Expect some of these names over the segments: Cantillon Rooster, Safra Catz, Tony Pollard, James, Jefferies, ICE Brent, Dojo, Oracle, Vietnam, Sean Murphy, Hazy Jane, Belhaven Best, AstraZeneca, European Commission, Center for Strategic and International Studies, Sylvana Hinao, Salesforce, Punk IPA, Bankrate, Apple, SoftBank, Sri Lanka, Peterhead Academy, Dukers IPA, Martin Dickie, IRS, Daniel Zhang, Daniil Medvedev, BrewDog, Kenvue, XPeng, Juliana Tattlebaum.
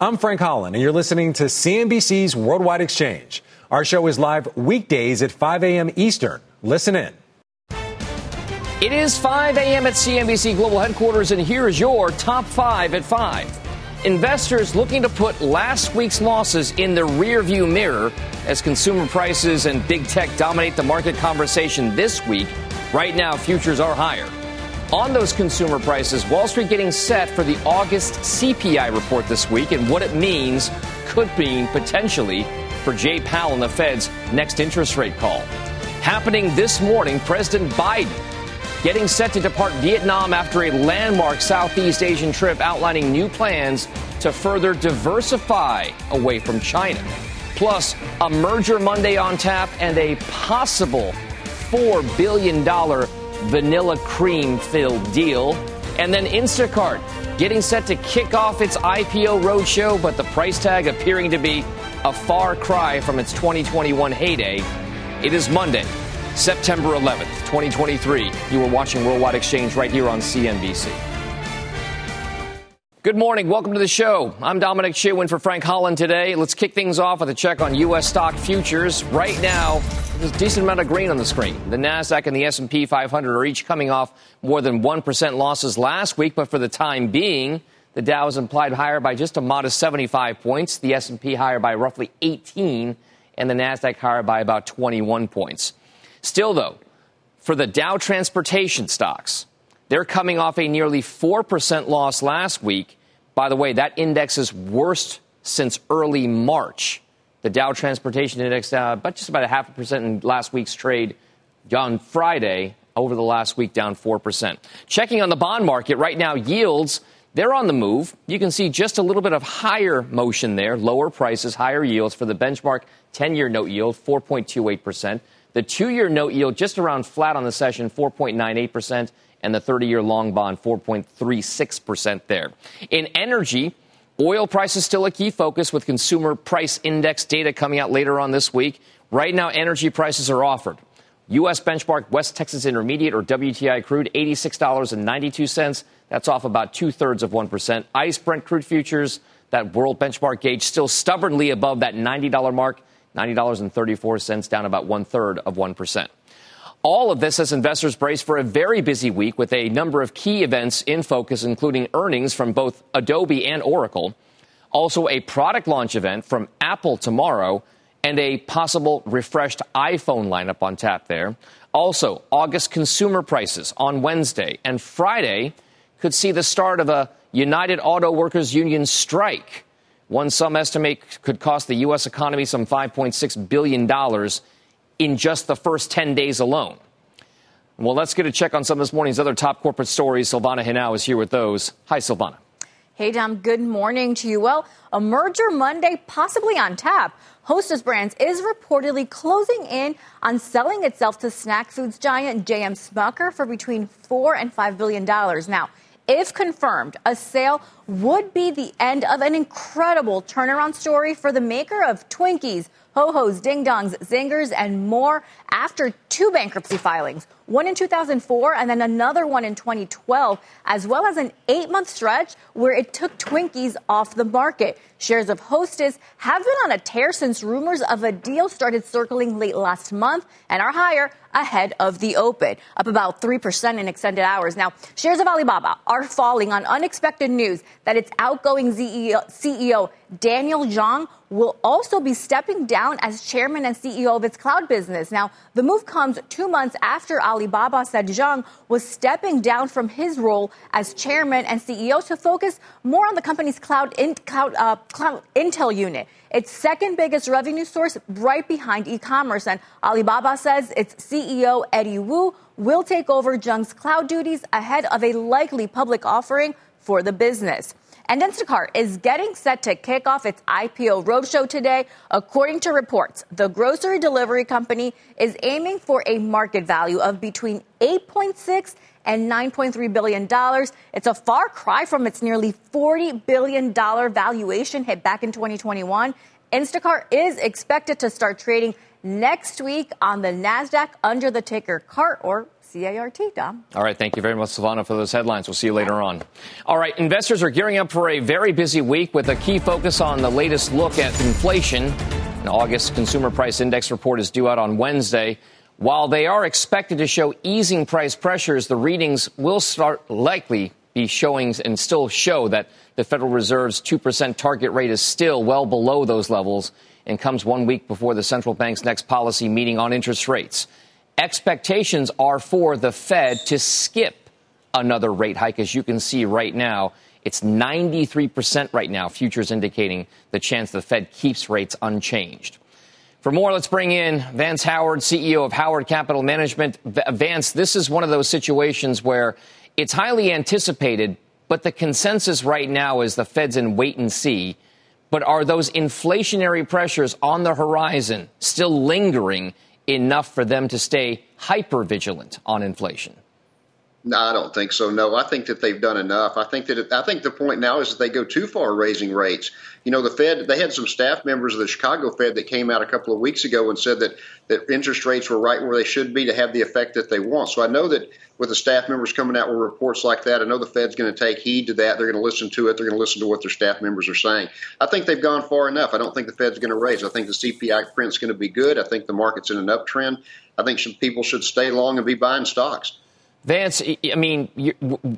I'm Frank Holland, and you're listening to CNBC's Worldwide Exchange. Our show is live weekdays at 5 a.m. Eastern. Listen in. It is 5 a.m. at CNBC Global Headquarters, and here is your top five at 5. Investors looking to put last week's losses in the rearview mirror as consumer prices and big tech dominate the market conversation this week. Right now, futures are higher. On those consumer prices, Wall Street getting set for the August CPI report this week and what it means could mean potentially for Jay Powell and the Fed's next interest rate call. Happening this morning, President Biden getting set to depart Vietnam after a landmark Southeast Asian trip outlining new plans to further diversify away from China. Plus, a merger Monday on tap and a possible $4 billion vanilla cream-filled deal. And then Instacart getting set to kick off its IPO roadshow, but the price tag appearing to be a far cry from its 2021 heyday. It is Monday, September 11th, 2023. You are watching Worldwide Exchange right here on CNBC. Good morning. Welcome to the show. I'm Dominic Chu in for Frank Holland today. Let's kick things off with a check on U.S. stock futures. Right now, there's a decent amount of green on the screen. The Nasdaq and the S&P 500 are each coming off more than 1% losses last week. But for the time being, the Dow is implied higher by just a modest 75 points. The S&P higher by roughly 18 and the Nasdaq higher by about 21 points. Still, though, for the Dow transportation stocks, they're coming off a nearly 4% loss last week. By the way, that index is worst since early March. The Dow Transportation Index down just about 0.5% in last week's trade on Friday. Over the last week, down 4%. Checking on the bond market right now, yields, they're on the move. You can see just a little bit of higher motion there, lower prices, higher yields for the benchmark 10-year note yield, 4.28%. The 2-year note yield just around flat on the session, 4.98%. And the 30-year long bond, 4.36% there. In energy, oil price is still a key focus with consumer price index data coming out later on this week. Right now, energy prices are offered. U.S. benchmark West Texas Intermediate, or WTI crude, $86.92. That's off about 2/3 of 1%. ICE Brent crude futures, that world benchmark gauge, still stubbornly above that $90 mark, $90.34, down about 1/3 of 1%. All of this as investors brace for a very busy week with a number of key events in focus, including earnings from both Adobe and Oracle, also a product launch event from Apple tomorrow, and a possible refreshed iPhone lineup on tap there. Also, August consumer prices on Wednesday and Friday could see the start of a United Auto Workers Union strike. One some estimate could cost the U.S. economy some $5.6 billion in just the first 10 days alone. Well, let's get a check on some of this morning's other top corporate stories. Sylvana Hinao is here with those. Hi, Sylvana. Hey, Dom. Good morning to you. Well, a merger Monday possibly on tap. Hostess Brands is reportedly closing in on selling itself to snack foods giant J.M. Smucker for between $4 and $5 billion. Now, if confirmed, a sale would be the end of an incredible turnaround story for the maker of Twinkies, Ho-Hos, Ding Dongs, Zingers, and more after two bankruptcy filings, one in 2004 and then another one in 2012, as well as an 8-month stretch where it took Twinkies off the market. Shares of Hostess have been on a tear since rumors of a deal started circling late last month and are higher ahead of the open, up about 3% in extended hours. Now, shares of Alibaba are falling on unexpected news that its outgoing CEO Daniel Zhang will also be stepping down as chairman and CEO of its cloud business. Now, the move comes 2 months after Alibaba said Zhang was stepping down from his role as chairman and CEO to focus more on the company's cloud Intel unit, its second biggest revenue source right behind e-commerce. And Alibaba says its CEO, Eddie Wu, will take over Zhang's cloud duties ahead of a likely public offering for the business. And Instacart is getting set to kick off its IPO roadshow today. According to reports, the grocery delivery company is aiming for a market value of between $8.6 and $9.3 billion. It's a far cry from its nearly $40 billion valuation hit back in 2021. Instacart is expected to start trading next week on the Nasdaq under the ticker CART, or C-A-R-T, Dom. All right. Thank you very much, Sylvana, for those headlines. We'll see you later on. All right. Investors are gearing up for a very busy week with a key focus on the latest look at inflation. An August consumer price index report is due out on Wednesday. While they are expected to show easing price pressures, the readings will start likely be showing and still show that the Federal Reserve's 2% target rate is still well below those levels and comes 1 week before the central bank's next policy meeting on interest rates. Expectations are for the Fed to skip another rate hike. As you can see right now, it's 93% right now, futures indicating the chance the Fed keeps rates unchanged. For more, let's bring in Vance Howard, CEO of Howard Capital Management. Vance, this is one of those situations where it's highly anticipated, but the consensus right now is the Fed's in wait and see. But are those inflationary pressures on the horizon still lingering enough for them to stay hyper-vigilant on inflation? No, I don't think so. No, I think that they've done enough. I think the point now is that they go too far raising rates. You know, the Fed, they had some staff members of the Chicago Fed that came out a couple of weeks ago and said that interest rates were right where they should be to have the effect that they want. So I know that with the staff members coming out with reports like that, I know the Fed's going to take heed to that. They're going to listen to it. They're going to listen to what their staff members are saying. I think they've gone far enough. I don't think the Fed's going to raise. I think the CPI print's going to be good. I think the market's in an uptrend. I think people should stay long and be buying stocks. Vance, I mean,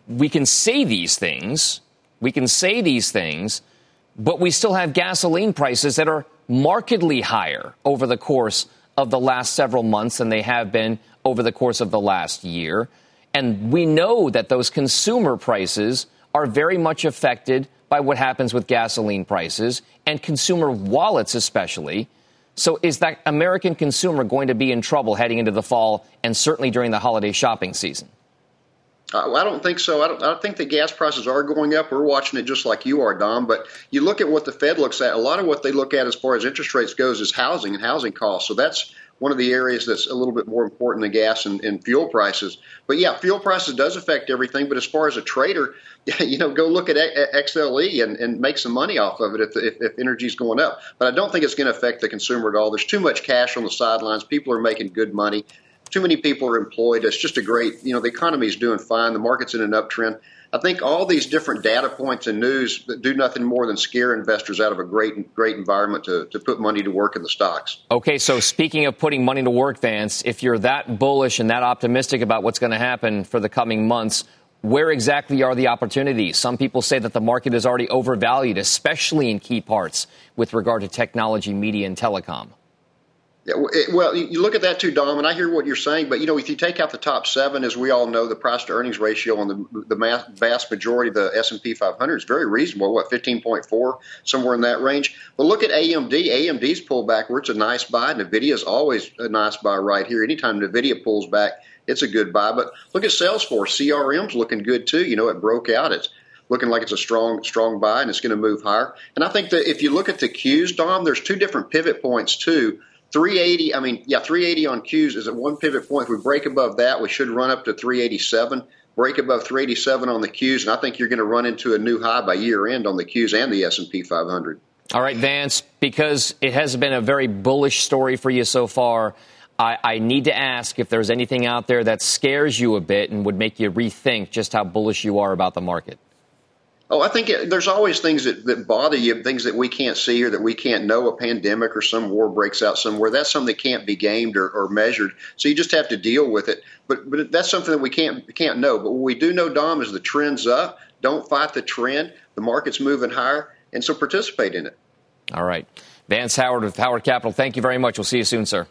we can say these things, but we still have gasoline prices that are markedly higher over the course of the last several months than they have been over the course of the last year. And we know that those consumer prices are very much affected by what happens with gasoline prices and consumer wallets especially. So is that American consumer going to be in trouble heading into the fall and certainly during the holiday shopping season? I don't think so. I think the gas prices are going up. We're watching it just like you are, Dom. But you look at what the Fed looks at. A lot of what they look at as far as interest rates goes is housing and housing costs. So that's one of the areas that's a little bit more important than gas and fuel prices. But, yeah, fuel prices does affect everything. But as far as a trader, you know, go look at XLE and make some money off of it if energy's going up. But I don't think it's going to affect the consumer at all. There's too much cash on the sidelines. People are making good money. Too many people are employed. It's just a great, you know, the economy's doing fine. The market's in an uptrend. I think all these different data points and news that do nothing more than scare investors out of a great environment to put money to work in the stocks. Okay, so speaking of putting money to work, Vance, if you're that bullish and that optimistic about what's going to happen for the coming months, where exactly are the opportunities? Some people say that the market is already overvalued, especially in key parts with regard to technology, media, and telecom. Well, you look at that too, Dom, and I hear what you're saying. But, you know, if you take out the top seven, as we all know, the price to earnings ratio on the vast majority of the S&P 500 is very reasonable. What, 15.4, somewhere in that range. But look at AMD. AMD's pulled back where it's a nice buy. NVIDIA's always a nice buy right here. Anytime NVIDIA pulls back, it's a good buy. But look at Salesforce. CRM's looking good too. You know, it broke out. It's looking like it's a strong buy, and it's going to move higher. And I think that if you look at the Qs, Dom, there's two different pivot points too. 380, 380 on Qs is at one pivot point. If we break above that, we should run up to 387. Break above 387 on the Qs, and I think you're going to run into a new high by year end on the Qs and the S&P 500. All right, Vance, because it has been a very bullish story for you so far, I need to ask if there's anything out there that scares you a bit and would make you rethink just how bullish you are about the market. Oh, I think there's always things that bother you, things that we can't see or that we can't know. A pandemic or some war breaks out somewhere. That's something that can't be gamed or measured. So you just have to deal with it. But that's something that we can't know. But what we do know, Dom, is the trend's up. Don't fight the trend. The market's moving higher. And so participate in it. All right. Vance Howard with Howard Capital, thank you very much. We'll see you soon, sir.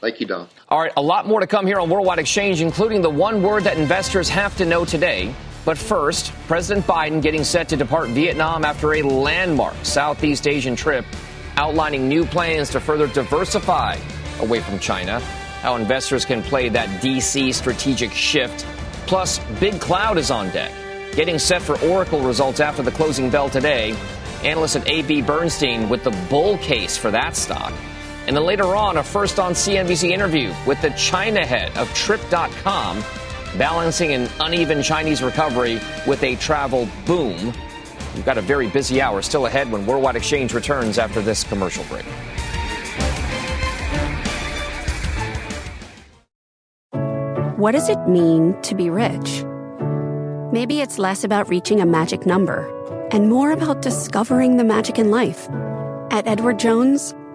Thank you, Dom. All right. A lot more to come here on Worldwide Exchange, including the one word that investors have to know today. But first, President Biden getting set to depart Vietnam after a landmark Southeast Asian trip, outlining new plans to further diversify away from China, how investors can play that D.C. strategic shift. Plus, big cloud is on deck Getting set for Oracle results after the closing bell today. Analyst at AB Bernstein with the bull case for that stock. And then later on, a first on CNBC interview with the China head of Trip.com, balancing an uneven Chinese recovery with a travel boom. We've got a very busy hour still ahead when Worldwide Exchange returns after this commercial break. What does it mean to be rich? Maybe it's less about reaching a magic number and more about discovering the magic in life. At Edward Jones,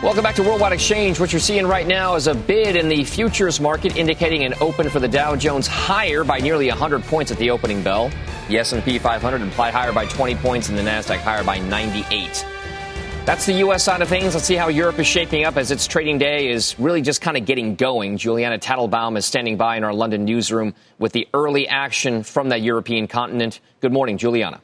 Welcome back to Worldwide Exchange. What you're seeing right now is a bid in the futures market indicating an open for the Dow Jones higher by nearly 100 points at the opening bell. The S&P 500 implied higher by 20 points and the Nasdaq higher by 98. That's the U.S. side of things. Let's see how Europe is shaping up as its trading day is really just kind of getting going. Juliana Tattlebaum is standing by in our London newsroom with the early action from that European continent. Good morning, Juliana.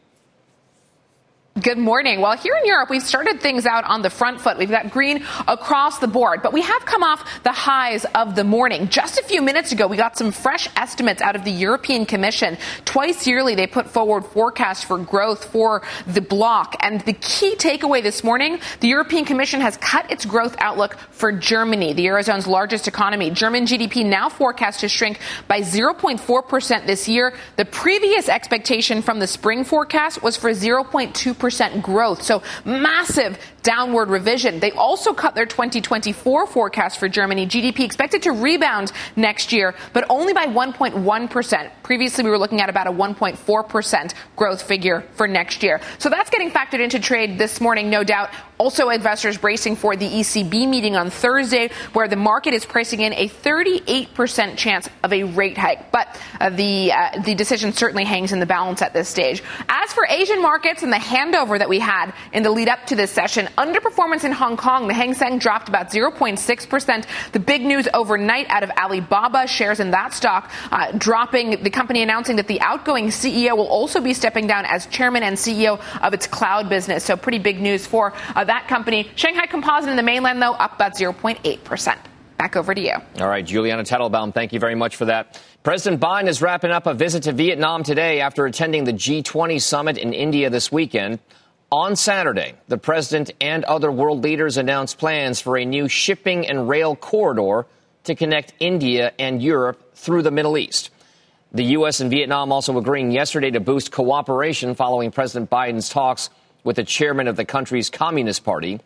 Good morning. Well, here in Europe, we've started things out on the front foot. We've got green across the board, but we have come off the highs of the morning. Just a few minutes ago, we got some fresh estimates out of the European Commission. Twice yearly, they put forward forecasts for growth for the bloc. And the key takeaway this morning, the European Commission has cut its growth outlook for Germany, the Eurozone's largest economy. German GDP now forecast to shrink by 0.4% this year. The previous expectation from the spring forecast was for 0.2% growth. So massive downward revision. They also cut their 2024 forecast for Germany. GDP expected to rebound next year, but only by 1.1%. Previously, we were looking at about a 1.4% growth figure for next year. So that's getting factored into trade this morning, no doubt. Also, investors bracing for the ECB meeting on Thursday, where the market is pricing in a 38% chance of a rate hike. But the decision certainly hangs in the balance at this stage. As for Asian markets and the handover that we had in the lead up to this session, underperformance in Hong Kong, the Hang Seng dropped about 0.6%. The big news overnight out of Alibaba, shares in that stock dropping, the company announcing that the outgoing CEO will also be stepping down as chairman and CEO of its cloud business. So pretty big news for that company. Shanghai Composite in the mainland, though, up about 0.8%. Back over to you. All right, Juliana Tattlebaum, thank you very much for that. President Biden is wrapping up a visit to Vietnam today after attending the G20 summit in India this weekend. On Saturday, the president and other world leaders announced plans for a new shipping and rail corridor to connect India and Europe through the Middle East. The U.S. and Vietnam also agreeing yesterday to boost cooperation following President Biden's talks with the chairman of the country's Communist Party.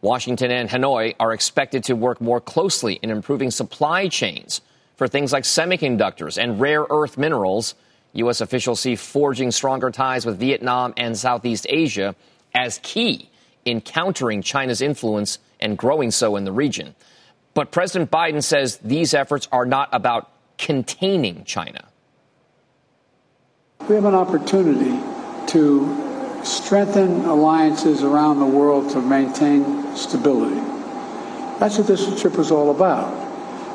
Washington and Hanoi are expected to work more closely in improving supply chains for things like semiconductors and rare earth minerals. U.S. officials see forging stronger ties with Vietnam and Southeast Asia as key in countering China's influence and growing so in the region. But President Biden says these efforts are not about containing China. We have an opportunity to strengthen alliances around the world to maintain stability. That's what this trip was all about.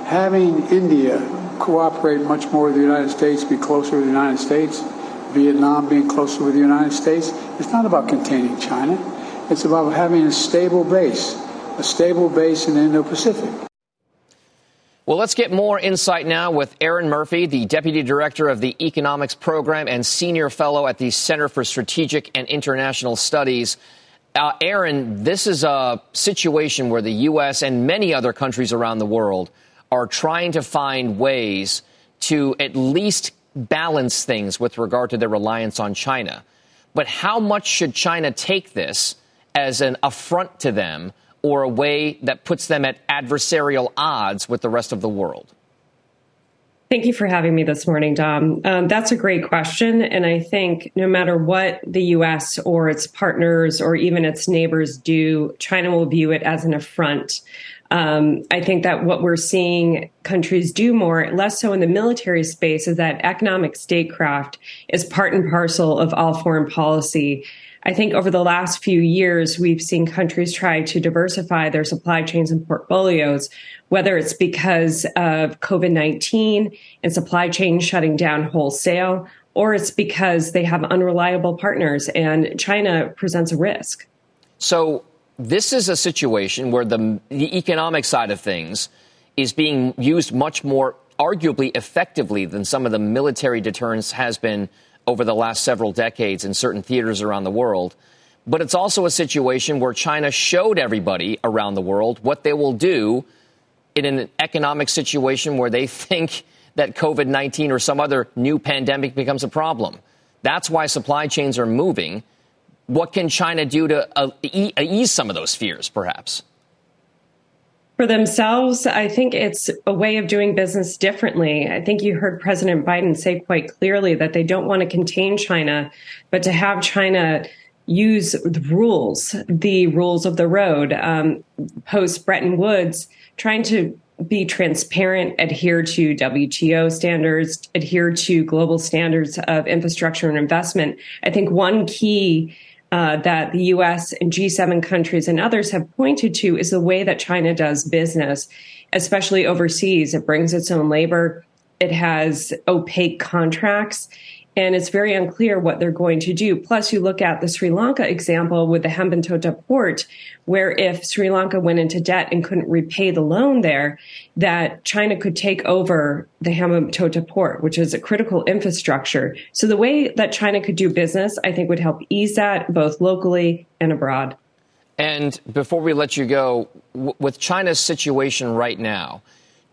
Having India cooperate much more with the United States, be closer with the United States, Vietnam being closer with the United States. It's not about containing China. It's about having a stable base in the Indo-Pacific. Well, let's get more insight now with Aaron Murphy, the Deputy Director of the Economics Program and Senior Fellow at the Center for Strategic and International Studies. Aaron, this is a situation where the U.S. and many other countries around the world are trying to find ways to at least balance things with regard to their reliance on China. But how much should China take this as an affront to them or a way that puts them at adversarial odds with the rest of the world? Thank you for having me this morning, Dom. That's a great question. And I think no matter what the U.S. or its partners or even its neighbors do, China will view it as an affront. I think that what we're seeing countries do more, less so in the military space, is that economic statecraft is part and parcel of all foreign policy. I think over the last few years, we've seen countries try to diversify their supply chains and portfolios, whether it's because of COVID-19 and supply chain shutting down wholesale, or it's because they have unreliable partners and China presents a risk. So this is a situation where the economic side of things is being used much more arguably effectively than some of the military deterrence has been over the last several decades in certain theaters around the world. But it's also a situation where China showed everybody around the world what they will do in an economic situation where they think that COVID-19 or some other new pandemic becomes a problem. That's why supply chains are moving. What can China do to ease some of those fears, perhaps? For themselves, I think it's a way of doing business differently. I think you heard President Biden say quite clearly that they don't want to contain China, but to have China use the rules of the road, post Bretton Woods, trying to be transparent, adhere to WTO standards, adhere to global standards of infrastructure and investment. I think one key that the U.S. and G7 countries and others have pointed to is the way that China does business, especially overseas. It brings its own labor. It has opaque contracts, and it's very unclear what they're going to do. Plus, you look at the Sri Lanka example with the Hambantota port, where if Sri Lanka went into debt and couldn't repay the loan there, that China could take over the Hambantota port, which is a critical infrastructure. So the way that China could do business, I think, would help ease that both locally and abroad. And before we let you go, with China's situation right now,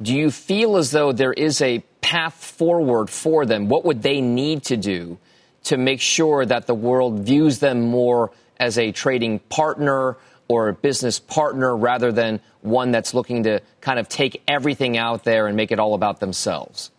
do you feel as though there is a path forward for them? What would they need to do to make sure that the world views them more as a trading partner or a business partner rather than one that's looking to kind of take everything out there and make it all about themselves?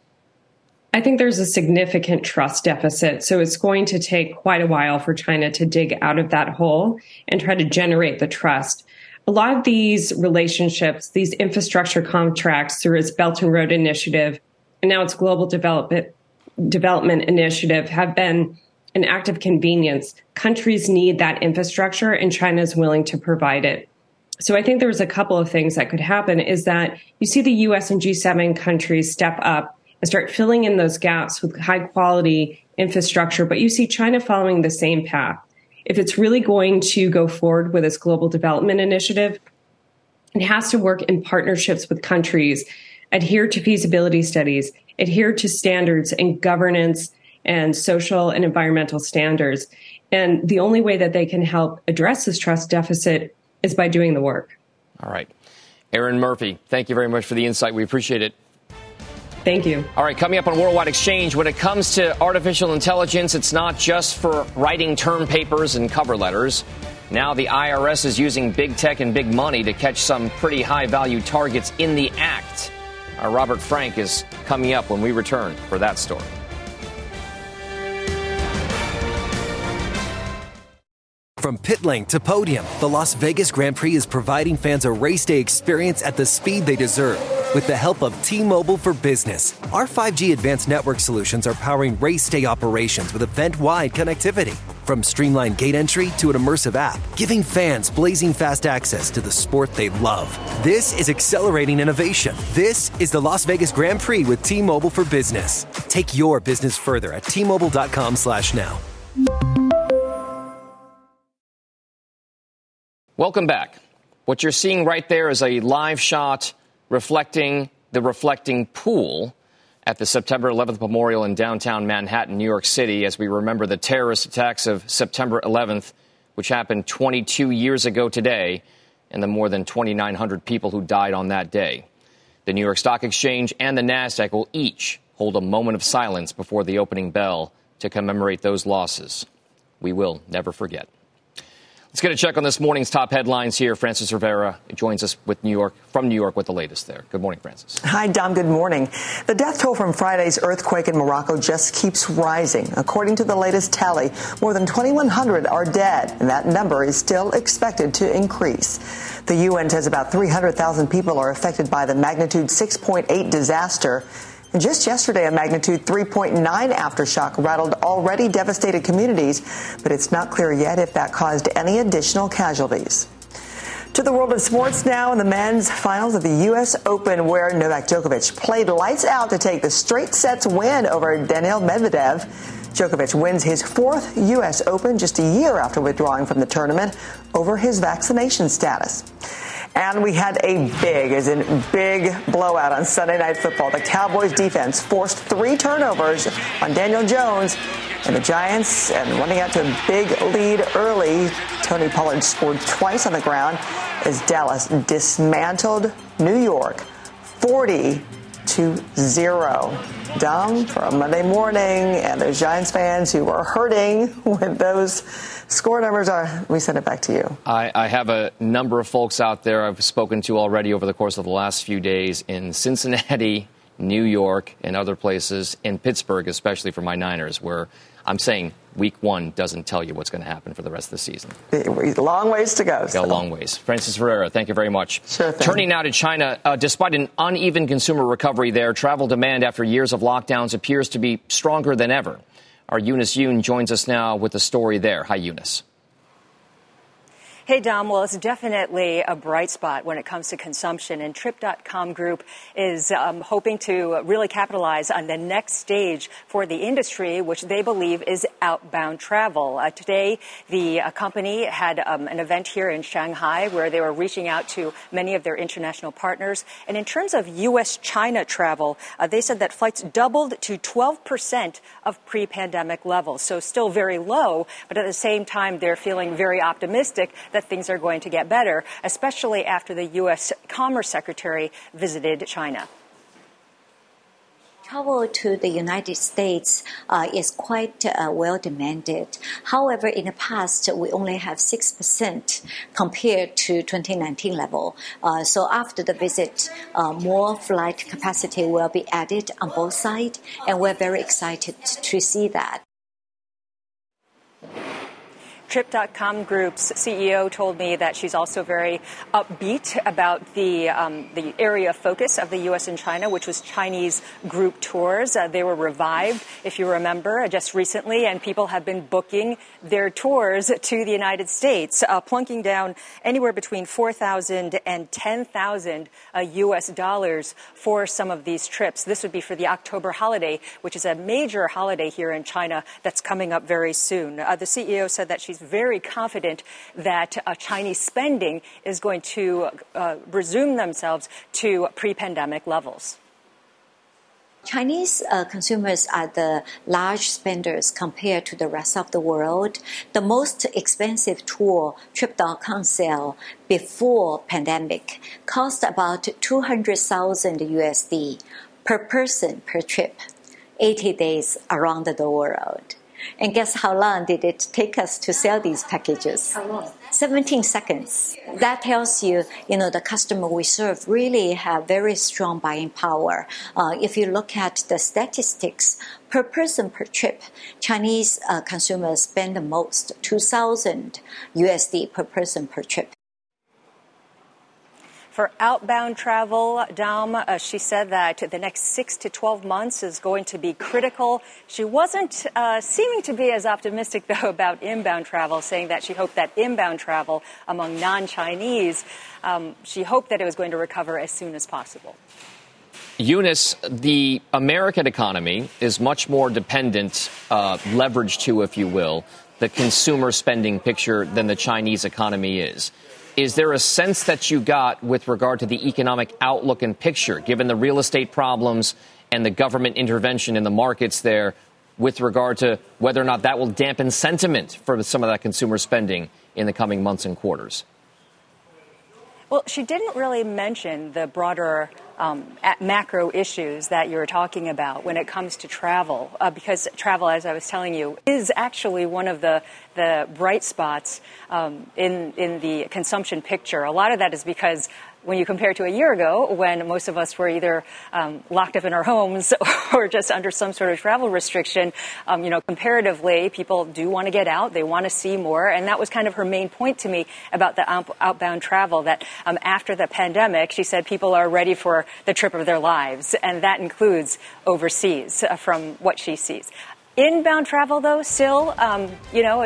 I think there's a significant trust deficit, so it's going to take quite a while for China to dig out of that hole and try to generate the trust. A lot of these relationships, these infrastructure contracts through its Belt and Road Initiative, and now its Global Development Initiative, have been an act of convenience. Countries need that infrastructure, and China is willing to provide it. So I think there's a couple of things that could happen is that you see the U.S. and G7 countries step up and start filling in those gaps with high-quality infrastructure, but you see China following the same path. If it's really going to go forward with its Global Development Initiative, it has to work in partnerships with countries, adhere to feasibility studies, adhere to standards and governance and social and environmental standards. And the only way that they can help address this trust deficit is by doing the work. All right. Erin Murphy, thank you very much for the insight. We appreciate it. Thank you. All right. Coming up on Worldwide Exchange, when it comes to artificial intelligence, it's not just for writing term papers and cover letters. Now the IRS is using big tech and big money to catch some pretty high value targets in the act. Our Robert Frank is coming up when we return for that story. From pit lane to podium, the Las Vegas Grand Prix is providing fans a race day experience at the speed they deserve. With the help of T-Mobile for Business, our 5G advanced network solutions are powering race day operations with event-wide connectivity. From streamlined gate entry to an immersive app, giving fans blazing fast access to the sport they love. This is accelerating innovation. This is the Las Vegas Grand Prix with T-Mobile for Business. Take your business further at T-Mobile.com/now. Welcome back. What you're seeing right there is a live shot reflecting the reflecting pool at the September 11th memorial in downtown Manhattan, New York City, as we remember the terrorist attacks of September 11th, which happened 22 years ago today, and the more than 2,900 people who died on that day. The New York Stock Exchange and the Nasdaq will each hold a moment of silence before the opening bell to commemorate those losses. We will never forget. Let's get a check on this morning's top headlines here. Francis Rivera joins us with from New York with the latest there. Good morning, Francis. Hi, Dom. Good morning. The death toll from Friday's earthquake in Morocco just keeps rising. According to the latest tally, more than 2,100 are dead, and that number is still expected to increase. The UN says about 300,000 people are affected by the magnitude 6.8 disaster. And just yesterday, a magnitude 3.9 aftershock rattled already devastated communities, but it's not clear yet if that caused any additional casualties. To the world of sports now, in the men's finals of the U.S. Open, where Novak Djokovic played lights out to take the straight sets win over Daniil Medvedev. Djokovic wins his fourth U.S. Open just a year after withdrawing from the tournament over his vaccination status. And we had a big blowout on Sunday Night Football. The Cowboys defense forced three turnovers on Daniel Jones and the Giants, and running out to a big lead early. Tony Pollard scored twice on the ground as Dallas dismantled New York 40-0. Dom, for a Monday morning, and those Giants fans who are hurting when those score numbers are, we send it back to you. I have a number of folks out there I've spoken to already over the course of the last few days in Cincinnati, New York, and other places, in Pittsburgh, especially for my Niners, where I'm saying week one doesn't tell you what's going to happen for the rest of the season. Long ways to go. Got a long ways. Francis Ferreira, thank you very much. Sure thing. Turning now to China, despite an uneven consumer recovery there, travel demand after years of lockdowns appears to be stronger than ever. Our Eunice Yoon joins us now with the story there. Hi, Eunice. Hey, Dom. Well, it's definitely a bright spot when it comes to consumption, and Trip.com Group is hoping to really capitalize on the next stage for the industry, which they believe is outbound travel. Today, the company had an event here in Shanghai where they were reaching out to many of their international partners. And in terms of U.S.-China travel, they said that flights doubled to 12% of pre-pandemic levels, so still very low, but at the same time, they're feeling very optimistic that things are going to get better, especially after the U.S. Commerce Secretary visited China. Travel to the United States is quite well demanded. However, in the past, we only have 6% compared to 2019 level. So after the visit, more flight capacity will be added on both sides, and we're very excited to see that. Trip.com Group's CEO told me that she's also very upbeat about the area of focus of the U.S. and China, which was Chinese group tours. They were revived, if you remember, just recently, and people have been booking their tours to the United States, plunking down anywhere between $4,000 and $10,000 U.S. dollars for some of these trips. This would be for the October holiday, which is a major holiday here in China that's coming up very soon. The CEO said that she's very confident that Chinese spending is going to resume themselves to pre-pandemic levels. Chinese consumers are the large spenders compared to the rest of the world. The most expensive tour Trip.com sell before pandemic cost about $200,000 per person per trip, 80 days around the world. And guess how long did it take us to sell these packages? How long? 17 seconds. That tells you, the customer we serve really have very strong buying power. If you look at the statistics, per person per trip, Chinese consumers spend the most, $2,000 per person per trip. For outbound travel, Dom, she said that the next 6 to 12 months is going to be critical. She wasn't seeming to be as optimistic, though, about inbound travel, saying that she hoped that inbound travel among non-Chinese, she hoped that it was going to recover as soon as possible. Eunice, the American economy is much more dependent, leveraged to, if you will, the consumer spending picture than the Chinese economy is. Is there a sense that you got with regard to the economic outlook and picture, given the real estate problems and the government intervention in the markets there, with regard to whether or not that will dampen sentiment for some of that consumer spending in the coming months and quarters? Well, she didn't really mention the broader macro issues that you're talking about when it comes to travel, because travel, as I was telling you, is actually one of the bright spots in the consumption picture. A lot of that is because when you compare to a year ago, when most of us were either locked up in our homes or just under some sort of travel restriction, you know, comparatively, people do want to get out. They want to see more. And that was kind of her main point to me about the outbound travel, that after the pandemic, she said people are ready for the trip of their lives. And that includes overseas from what she sees. Inbound travel, though, still, you know,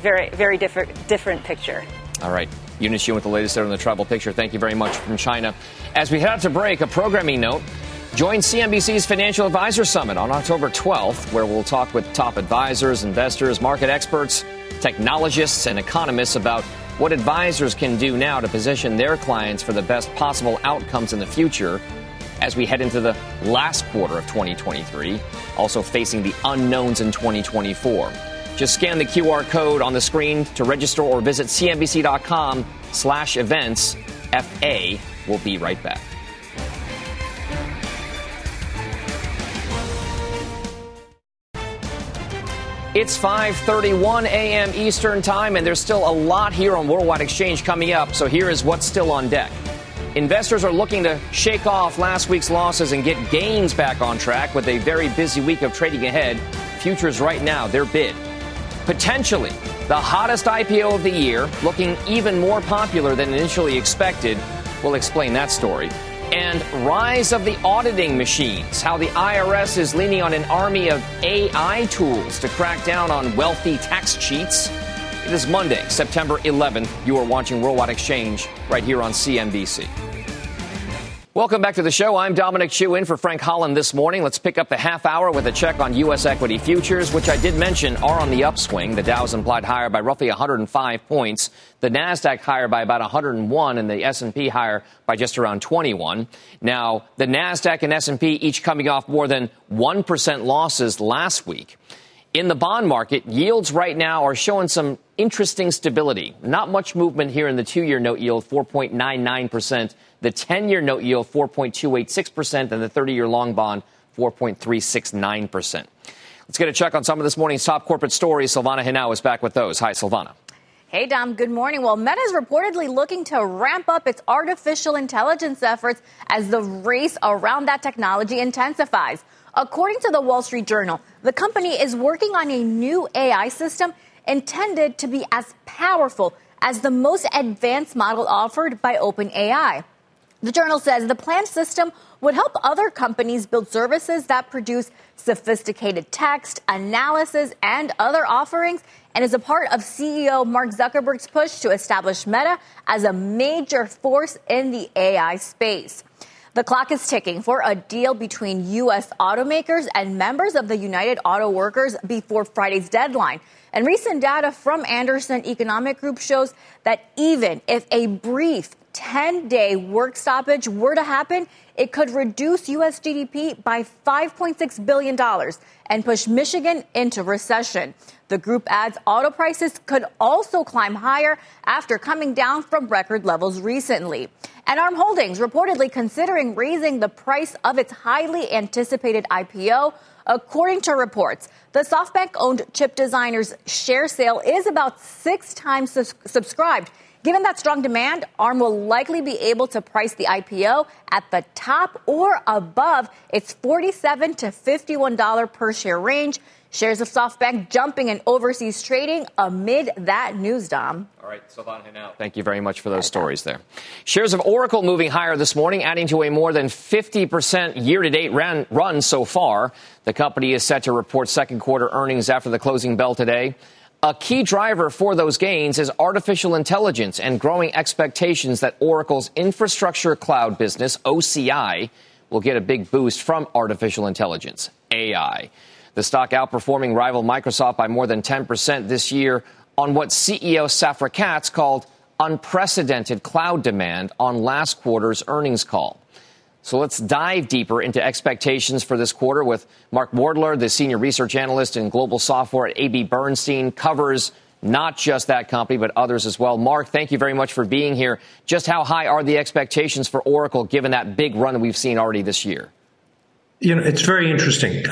very, very different picture. All right. Eunice Yu with the latest there on the travel picture. Thank you very much from China. As we head out to break, a programming note. Join CNBC's Financial Advisor Summit on October 12th, where we'll talk with top advisors, investors, market experts, technologists, and economists about what advisors can do now to position their clients for the best possible outcomes in the future as we head into the last quarter of 2023, also facing the unknowns in 2024. Just scan the QR code on the screen to register or visit cnbc.com/events. FA. We'll be right back. It's 5:31 a.m. Eastern Time, and there's still a lot here on Worldwide Exchange coming up. So here is what's still on deck. Investors are looking to shake off last week's losses and get gains back on track with a very busy week of trading ahead. Futures right now, they're bid. Potentially the hottest IPO of the year, looking even more popular than initially expected. We'll explain that story. And rise of the auditing machines, how the IRS is leaning on an army of AI tools to crack down on wealthy tax cheats. It is Monday, September 11th. You are watching Worldwide Exchange right here on CNBC. Welcome back to the show. I'm Dominic Chu in for Frank Holland this morning. Let's pick up the half hour with a check on U.S. equity futures, which I did mention are on the upswing. The Dow's implied higher by roughly 105 points. The Nasdaq higher by about 101 and the S&P higher by just around 21. Now, the Nasdaq and S&P each coming off more than 1% losses last week. In the bond market, yields right now are showing some interesting stability. Not much movement here in the 2-year note yield, 4.99%. The 10-year note yield, 4.286%. And the 30-year long bond, 4.369%. Let's get a check on some of this morning's top corporate stories. Sylvana Hinao is back with those. Hi, Sylvana. Hey, Dom. Good morning. Well, Meta is reportedly looking to ramp up its artificial intelligence efforts as the race around that technology intensifies. According to the Wall Street Journal, the company is working on a new AI system intended to be as powerful as the most advanced model offered by OpenAI. The journal says the planned system would help other companies build services that produce sophisticated text, analysis, and other offerings, and is a part of CEO Mark Zuckerberg's push to establish Meta as a major force in the AI space. The clock is ticking for a deal between U.S. automakers and members of the United Auto Workers before Friday's deadline. And recent data from Anderson Economic Group shows that even if a brief 10-day work stoppage were to happen, it could reduce U.S. GDP by $5.6 billion and push Michigan into recession. The group adds auto prices could also climb higher after coming down from record levels recently. And ARM Holdings reportedly considering raising the price of its highly anticipated IPO. According to reports, the SoftBank-owned chip designer's share sale is about 6 times subscribed. Given that strong demand, ARM will likely be able to price the IPO at the top or above its $47 to $51 per share range. Shares of SoftBank jumping in overseas trading amid that news, Dom. All right, Sylvana Hinao. Thank you very much for those stories there. Shares of Oracle moving higher this morning, adding to a more than 50% year-to-date run so far. The company is set to report second quarter earnings after the closing bell today. A key driver for those gains is artificial intelligence and growing expectations that Oracle's infrastructure cloud business, OCI, will get a big boost from artificial intelligence, AI. The stock outperforming rival Microsoft by more than 10% this year on what CEO Safra Catz called unprecedented cloud demand on last quarter's earnings call. So let's dive deeper into expectations for this quarter with Mark Wardler, the senior research analyst in global software at AB Bernstein, covers not just that company, but others as well. Mark, thank you very much for being here. Just how high are the expectations for Oracle, given that big run we've seen already this year? You know, it's very interesting.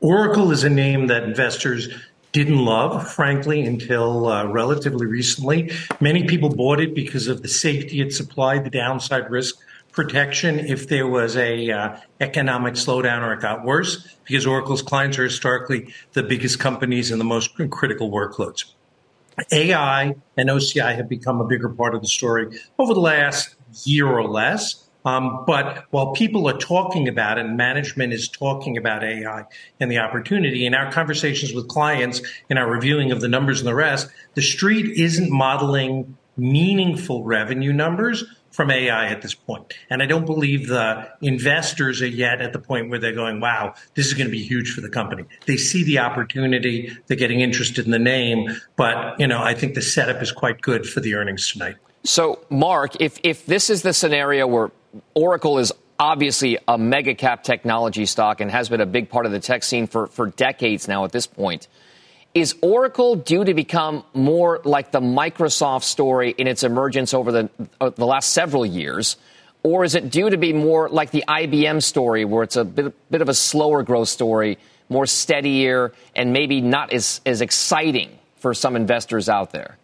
Oracle is a name that investors didn't love, frankly, until relatively recently. Many people bought it because of the safety it supplied, the downside risk protection if there was a economic slowdown or it got worse, because Oracle's clients are historically the biggest companies and the most critical workloads. AI and OCI have become a bigger part of the story over the last year or less. But while people are talking about it and management is talking about AI and the opportunity, in our conversations with clients and our reviewing of the numbers and the rest, the street isn't modeling meaningful revenue numbers from AI at this point. And I don't believe the investors are yet at the point where they're going, wow, this is going to be huge for the company. They see the opportunity. They're getting interested in the name. But, you know, I think the setup is quite good for the earnings tonight. So, Mark, if this is the scenario where Oracle is obviously a mega cap technology stock and has been a big part of the tech scene for decades now at this point, is Oracle due to become more like the Microsoft story in its emergence over the last several years? Or is it due to be more like the IBM story, where it's a bit of a slower growth story, more steadier, and maybe not as exciting for some investors out there?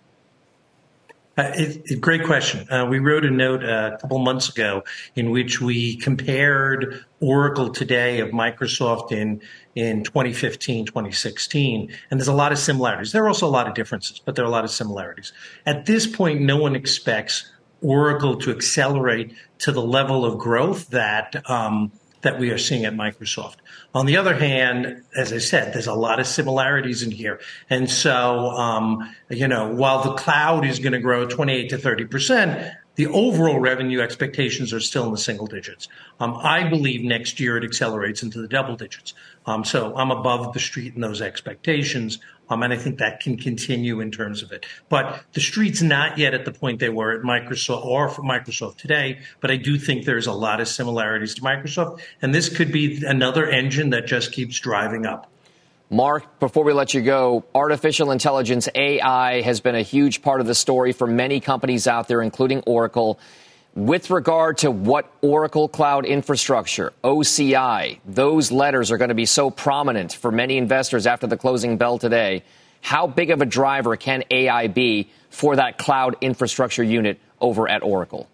Great question. We wrote a note a couple months ago in which we compared Oracle today of Microsoft in 2015, 2016. And there's a lot of similarities. There are also a lot of differences, but there are a lot of similarities. At this point, no one expects Oracle to accelerate to the level of growth that that we are seeing at Microsoft. On the other hand, as I said, there's a lot of similarities in here. And so, you know, while the cloud is going to grow 28% to 30%, the overall revenue expectations are still in the single digits. I believe next year it accelerates into the double digits. So I'm above the street in those expectations. And I think that can continue in terms of it. But the street's not yet at the point they were at Microsoft or for Microsoft today. But I do think there's a lot of similarities to Microsoft. And this could be another engine that just keeps driving up. Mark, before we let you go, artificial intelligence, AI, has been a huge part of the story for many companies out there, including Oracle. With regard to what Oracle Cloud Infrastructure, OCI, those letters are going to be so prominent for many investors after the closing bell today. How big of a driver can AI be for that cloud infrastructure unit over at Oracle?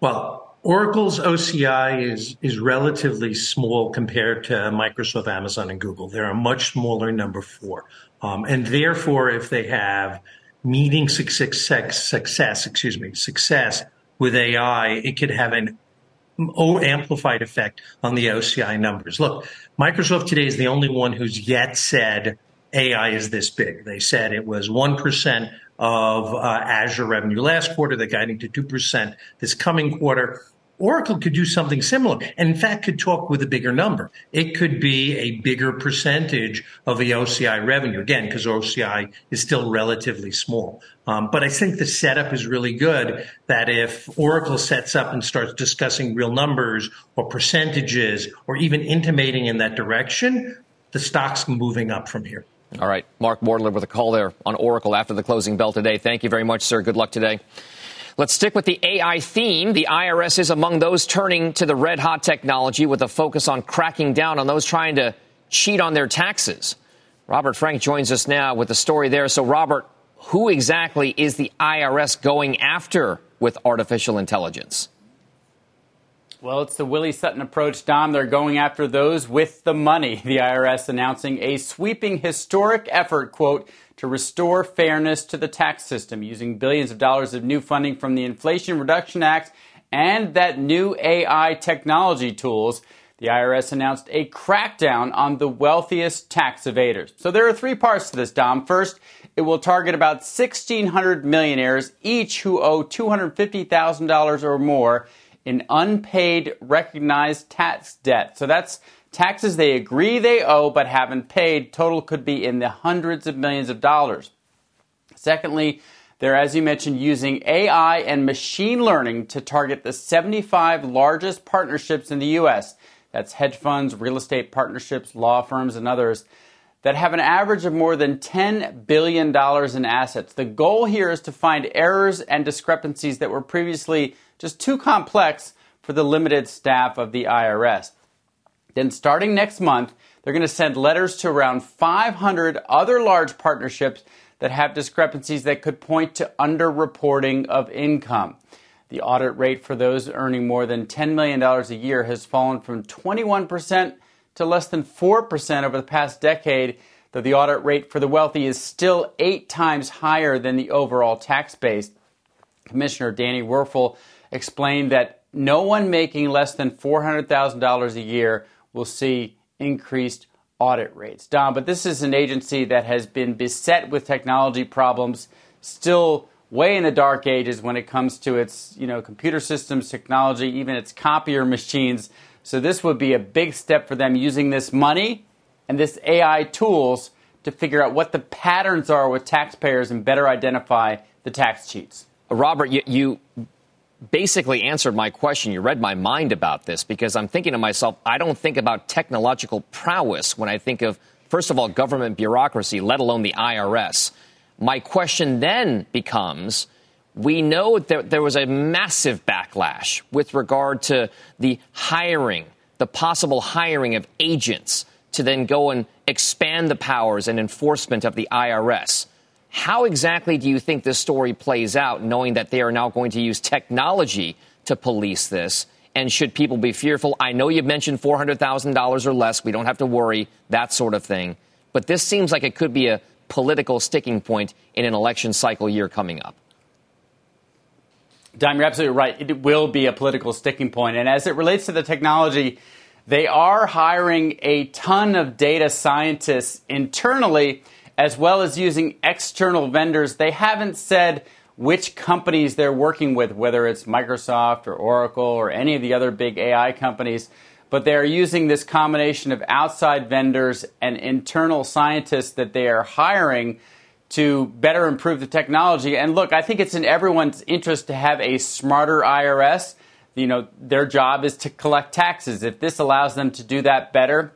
Well, Oracle's OCI is relatively small compared to Microsoft, Amazon, and Google. They're a much smaller number four. And therefore, if they have meeting success with AI, it could have an amplified effect on the OCI numbers. Look, Microsoft today is the only one who's yet said AI is this big. They said it was 1% of Azure revenue last quarter. They're guiding to 2% this coming quarter. Oracle could do something similar, and in fact could talk with a bigger number. It could be a bigger percentage of the OCI revenue, again, because OCI is still relatively small. But I think the setup is really good that if Oracle sets up and starts discussing real numbers or percentages or even intimating in that direction, the stock's moving up from here. All right. Mark Wardler with a call there on Oracle after the closing bell today. Thank you very much, sir. Good luck today. Let's stick with the AI theme. The IRS is among those turning to the red hot technology with a focus on cracking down on those trying to cheat on their taxes. Robert Frank joins us now with the story there. So, Robert, who exactly is the IRS going after with artificial intelligence? Well, it's the Willie Sutton approach, Dom. They're going after those with the money. The IRS announcing a sweeping historic effort, quote, to restore fairness to the tax system using billions of dollars of new funding from the Inflation Reduction Act and that new AI technology tools. The IRS announced a crackdown on the wealthiest tax evaders. So there are three parts to this, Dom. First, it will target about 1,600 millionaires, each who owe $250,000 or more in unpaid recognized tax debt. So that's taxes they agree they owe but haven't paid. Total could be in the hundreds of millions of dollars. Secondly, they're, as you mentioned, using AI and machine learning to target the 75 largest partnerships in the U.S. That's hedge funds, real estate partnerships, law firms, and others. that have an average of more than $10 billion in assets. The goal here is to find errors and discrepancies that were previously just too complex for the limited staff of the IRS. Then starting next month, they're going to send letters to around 500 other large partnerships that have discrepancies that could point to underreporting of income. The audit rate for those earning more than $10 million a year has fallen from 21% to less than 4% over the past decade, though the audit rate for the wealthy is still 8 times higher than the overall tax base. Commissioner Danny Werfel explained that no one making less than $400,000 a year will see increased audit rates. Don, but this is an agency that has been beset with technology problems, still way in the dark ages when it comes to its, computer systems, technology, even its copier machines. So this would be a big step for them, using this money and this AI tools to figure out what the patterns are with taxpayers and better identify the tax cheats. Robert, you basically answered my question. You read my mind about this, because I'm thinking to myself, I don't think about technological prowess when I think of, first of all, government bureaucracy, let alone the IRS. My question then becomes, we know that there was a massive backlash with regard to the hiring, the possible hiring of agents to then go and expand the powers and enforcement of the IRS. How exactly do you think this story plays out, knowing that they are now going to use technology to police this? And should people be fearful? I know you mentioned $400,000 or less. We don't have to worry, that sort of thing. But this seems like it could be a political sticking point in an election cycle year coming up. Dime, you're absolutely right. It will be a political sticking point. And as it relates to the technology, they are hiring a ton of data scientists internally, as well as using external vendors. They haven't said which companies they're working with, whether it's Microsoft or Oracle or any of the other big AI companies. But they are using this combination of outside vendors and internal scientists that they are hiring to better improve the technology. And look, I think it's in everyone's interest to have a smarter IRS. Their job is to collect taxes. If this allows them to do that better,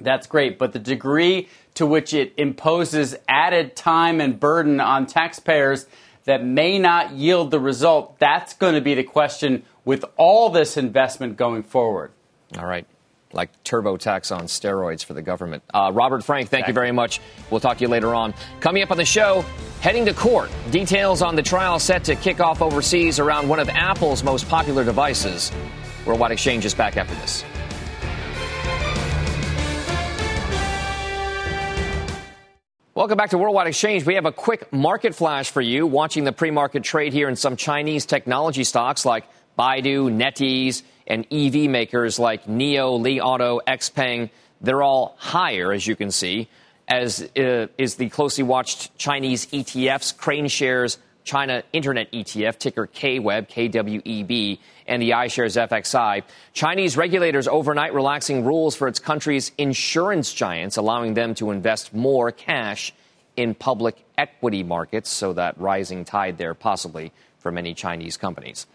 that's great. But the degree to which it imposes added time and burden on taxpayers that may not yield the result, that's going to be the question with all this investment going forward. All right. Like TurboTax on steroids for the government. Robert Frank, thank you very much. We'll talk to you later on. Coming up on the show, heading to court. Details on the trial set to kick off overseas around one of Apple's most popular devices. Worldwide Exchange is back after this. Welcome back to Worldwide Exchange. We have a quick market flash for you, watching the pre-market trade here in some Chinese technology stocks like Baidu, NetEase, and EV makers like NIO, Li Auto, XPeng. They're all higher, as you can see, as is the closely watched Chinese ETFs, Crane Shares China Internet ETF, ticker KWEB, KWEB, and the iShares FXI. Chinese regulators overnight relaxing rules for its country's insurance giants, allowing them to invest more cash in public equity markets, so that rising tide there possibly for many Chinese companies.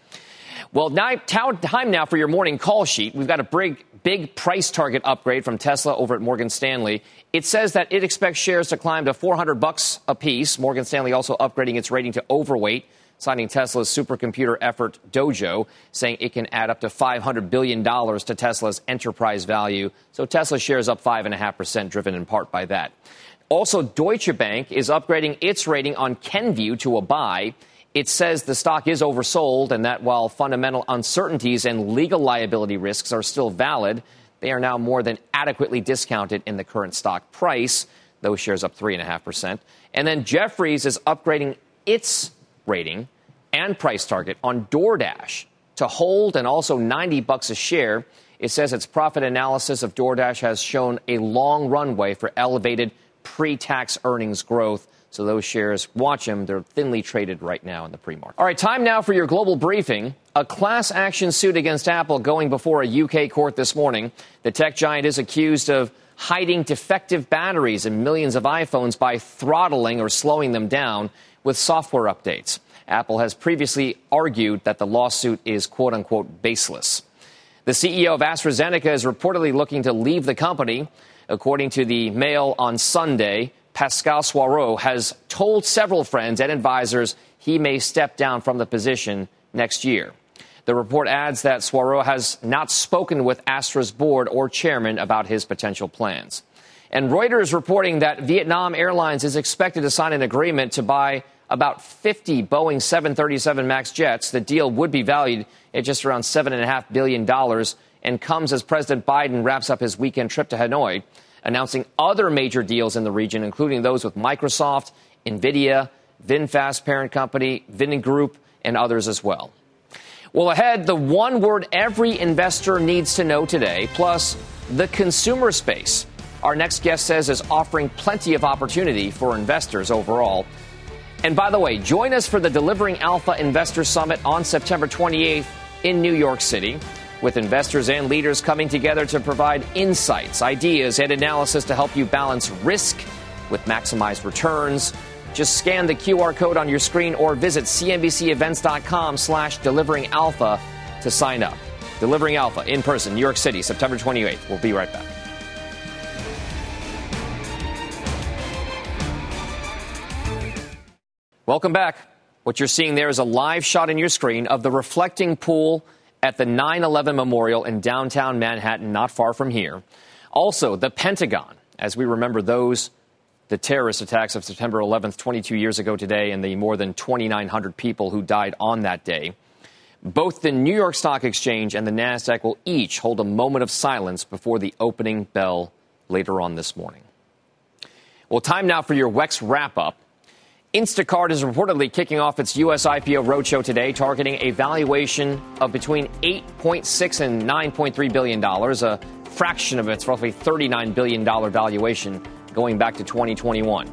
Well, now, time now for your morning call sheet. We've got a big price target upgrade from Tesla over at Morgan Stanley. It says that it expects shares to climb to $400 a piece. Morgan Stanley also upgrading its rating to overweight, citing Tesla's supercomputer effort Dojo, saying it can add up to $500 billion to Tesla's enterprise value. So Tesla shares up 5.5%, driven in part by that. Also, Deutsche Bank is upgrading its rating on Kenvue to a buy. It says the stock is oversold, and that while fundamental uncertainties and legal liability risks are still valid, they are now more than adequately discounted in the current stock price. Those shares up 3.5%. And then Jefferies is upgrading its rating and price target on DoorDash to hold, and also $90 a share. It says its profit analysis of DoorDash has shown a long runway for elevated pre-tax earnings growth. So those shares, watch them. They're thinly traded right now in the pre-market. All right, time now for your global briefing. A class action suit against Apple going before a UK court this morning. The tech giant is accused of hiding defective batteries in millions of iPhones by throttling or slowing them down with software updates. Apple has previously argued that the lawsuit is, quote unquote, baseless. The CEO of AstraZeneca is reportedly looking to leave the company. According to the Mail on Sunday, Pascal Soireau has told several friends and advisors he may step down from the position next year. The report adds that Soireau has not spoken with Astra's board or chairman about his potential plans. And Reuters reporting that Vietnam Airlines is expected to sign an agreement to buy about 50 Boeing 737 MAX jets. The deal would be valued at just around $7.5 billion and comes as President Biden wraps up his weekend trip to Hanoi, announcing other major deals in the region, including those with Microsoft, NVIDIA, VinFast parent company, Vining Group, and others as well. Well, ahead, the one word every investor needs to know today, plus the consumer space. Our next guest says is offering plenty of opportunity for investors overall. And by the way, join us for the Delivering Alpha Investor Summit on September 28th in New York City, with investors and leaders coming together to provide insights, ideas, and analysis to help you balance risk with maximized returns. Just scan the QR code on your screen or visit cnbcevents.com/deliveringalpha to sign up. Delivering Alpha in person, New York City, September 28th. We'll be right back. Welcome back. What you're seeing there is a live shot on your screen of the reflecting pool at the 9/11 Memorial in downtown Manhattan, not far from here. Also, the Pentagon, as we remember the terrorist attacks of September 11th, 22 years ago today, and the more than 2,900 people who died on that day. Both the New York Stock Exchange and the Nasdaq will each hold a moment of silence before the opening bell later on this morning. Well, time now for your WEX wrap-up. Instacart is reportedly kicking off its U.S. IPO roadshow today, targeting a valuation of between $8.6 and $9.3 billion, a fraction of its roughly $39 billion valuation going back to 2021.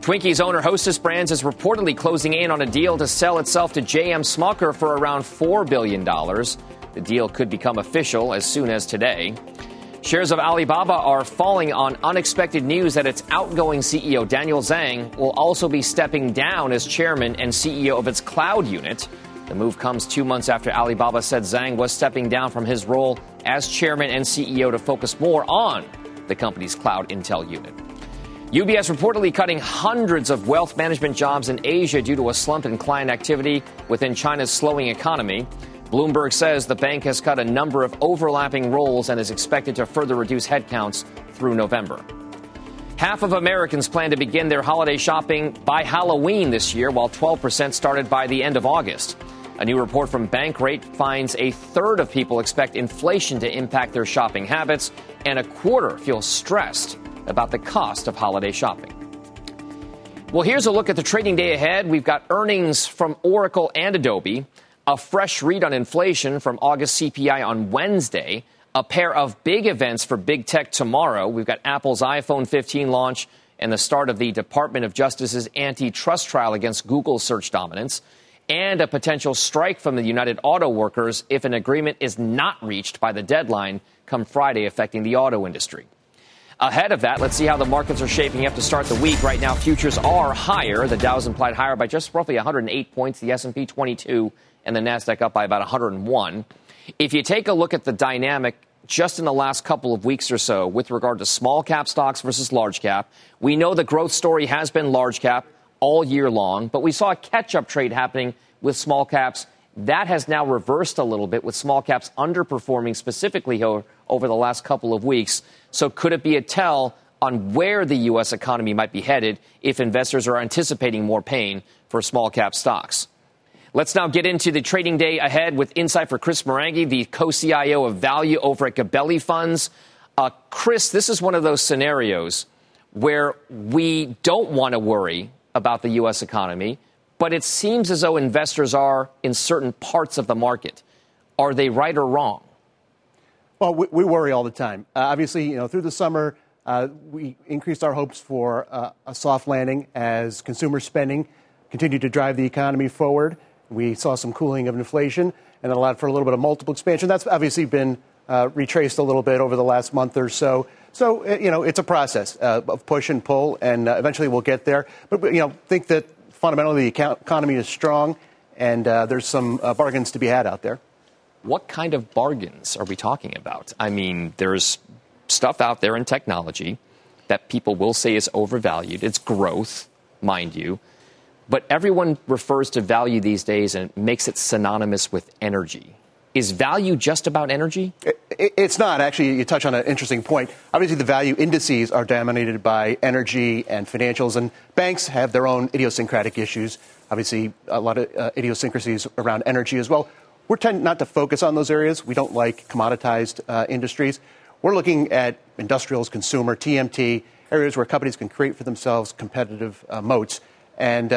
Twinkies owner Hostess Brands is reportedly closing in on a deal to sell itself to J.M. Smucker for around $4 billion. The deal could become official as soon as today. Shares of Alibaba are falling on unexpected news that its outgoing CEO, Daniel Zhang, will also be stepping down as chairman and CEO of its cloud unit. The move comes 2 months after Alibaba said Zhang was stepping down from his role as chairman and CEO to focus more on the company's cloud intel unit. UBS reportedly cutting hundreds of wealth management jobs in Asia due to a slump in client activity within China's slowing economy. Bloomberg says the bank has cut a number of overlapping roles and is expected to further reduce headcounts through November. Half of Americans plan to begin their holiday shopping by Halloween this year, while 12% started by the end of August. A new report from Bankrate finds a third of people expect inflation to impact their shopping habits, and a quarter feel stressed about the cost of holiday shopping. Well, here's a look at the trading day ahead. We've got earnings from Oracle and Adobe, a fresh read on inflation from August CPI on Wednesday, a pair of big events for big tech tomorrow. We've got Apple's iPhone 15 launch and the start of the Department of Justice's antitrust trial against Google's search dominance, and a potential strike from the United Auto Workers if an agreement is not reached by the deadline come Friday, affecting the auto industry. Ahead of that, let's see how the markets are shaping up to start the week. Right now, futures are higher. The Dow's implied higher by just roughly 108 points, the S&P 22, and the Nasdaq up by about 101. If you take a look at the dynamic just in the last couple of weeks or so with regard to small cap stocks versus large cap, we know the growth story has been large cap all year long, but we saw a catch-up trade happening with small caps. That has now reversed a little bit, with small caps underperforming specifically over the last couple of weeks. So could it be a tell on where the U.S. economy might be headed if investors are anticipating more pain for small cap stocks? Let's now get into the trading day ahead with insight for Chris Maranghi, the co-CIO of Value over at Gabelli Funds. Chris, this is one of those scenarios where we don't want to worry about the U.S. economy, but it seems as though investors are in certain parts of the market. Are they right or wrong? Well, we worry all the time. Obviously, through the summer, we increased our hopes for a soft landing as consumer spending continued to drive the economy forward. We saw some cooling of inflation and that allowed for a little bit of multiple expansion. That's obviously been retraced a little bit over the last month or so. So, it's a process of push and pull, and eventually we'll get there. But, think that fundamentally the economy is strong, and there's some bargains to be had out there. What kind of bargains are we talking about? I mean, there's stuff out there in technology that people will say is overvalued. It's growth, mind you. But everyone refers to value these days and makes it synonymous with energy. Is value just about energy? It's not. Actually, you touch on an interesting point. Obviously, the value indices are dominated by energy and financials, and banks have their own idiosyncratic issues. Obviously, a lot of idiosyncrasies around energy as well. We tend not to focus on those areas. We don't like commoditized industries. We're looking at industrials, consumer, TMT, areas where companies can create for themselves competitive moats. And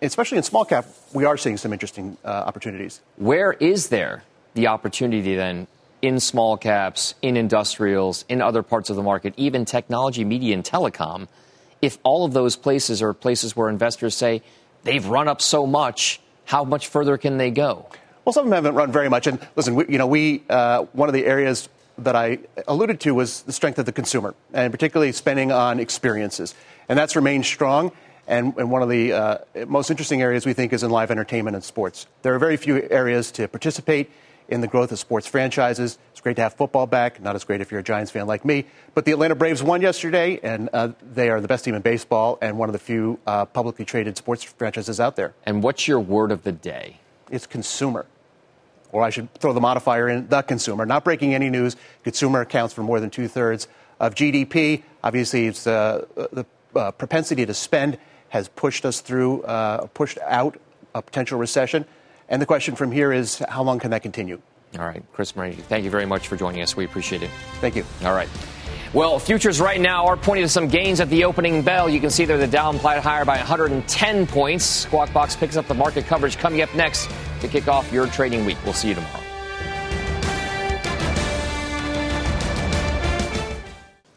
especially in small cap, we are seeing some interesting opportunities. Where is there the opportunity then in small caps, in industrials, in other parts of the market, even technology, media, and telecom, if all of those places are places where investors say they've run up so much, how much further can they go? Well, some of them haven't run very much. And listen, we one of the areas that I alluded to was the strength of the consumer, and particularly spending on experiences. And that's remained strong. And one of the most interesting areas we think is in live entertainment and sports. There are very few areas to participate in the growth of sports franchises. It's great to have football back. Not as great if you're a Giants fan like me. But the Atlanta Braves won yesterday, and they are the best team in baseball and one of the few publicly traded sports franchises out there. And what's your word of the day? It's consumer. Or I should throw the modifier in, the consumer. Not breaking any news. Consumer accounts for more than 2/3 of GDP. Obviously, it's the propensity to spend has pushed us through, pushed out a potential recession. And the question from here is, how long can that continue? All right, Chris Murray, thank you very much for joining us. We appreciate it. Thank you. All right. Well, futures right now are pointing to some gains at the opening bell. You can see there the Dow implied higher by 110 points. Squawk Box picks up the market coverage coming up next to kick off your trading week. We'll see you tomorrow.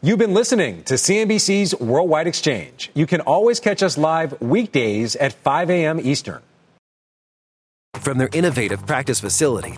You've been listening to CNBC's Worldwide Exchange. You can always catch us live weekdays at 5 a.m. Eastern. From their innovative practice facility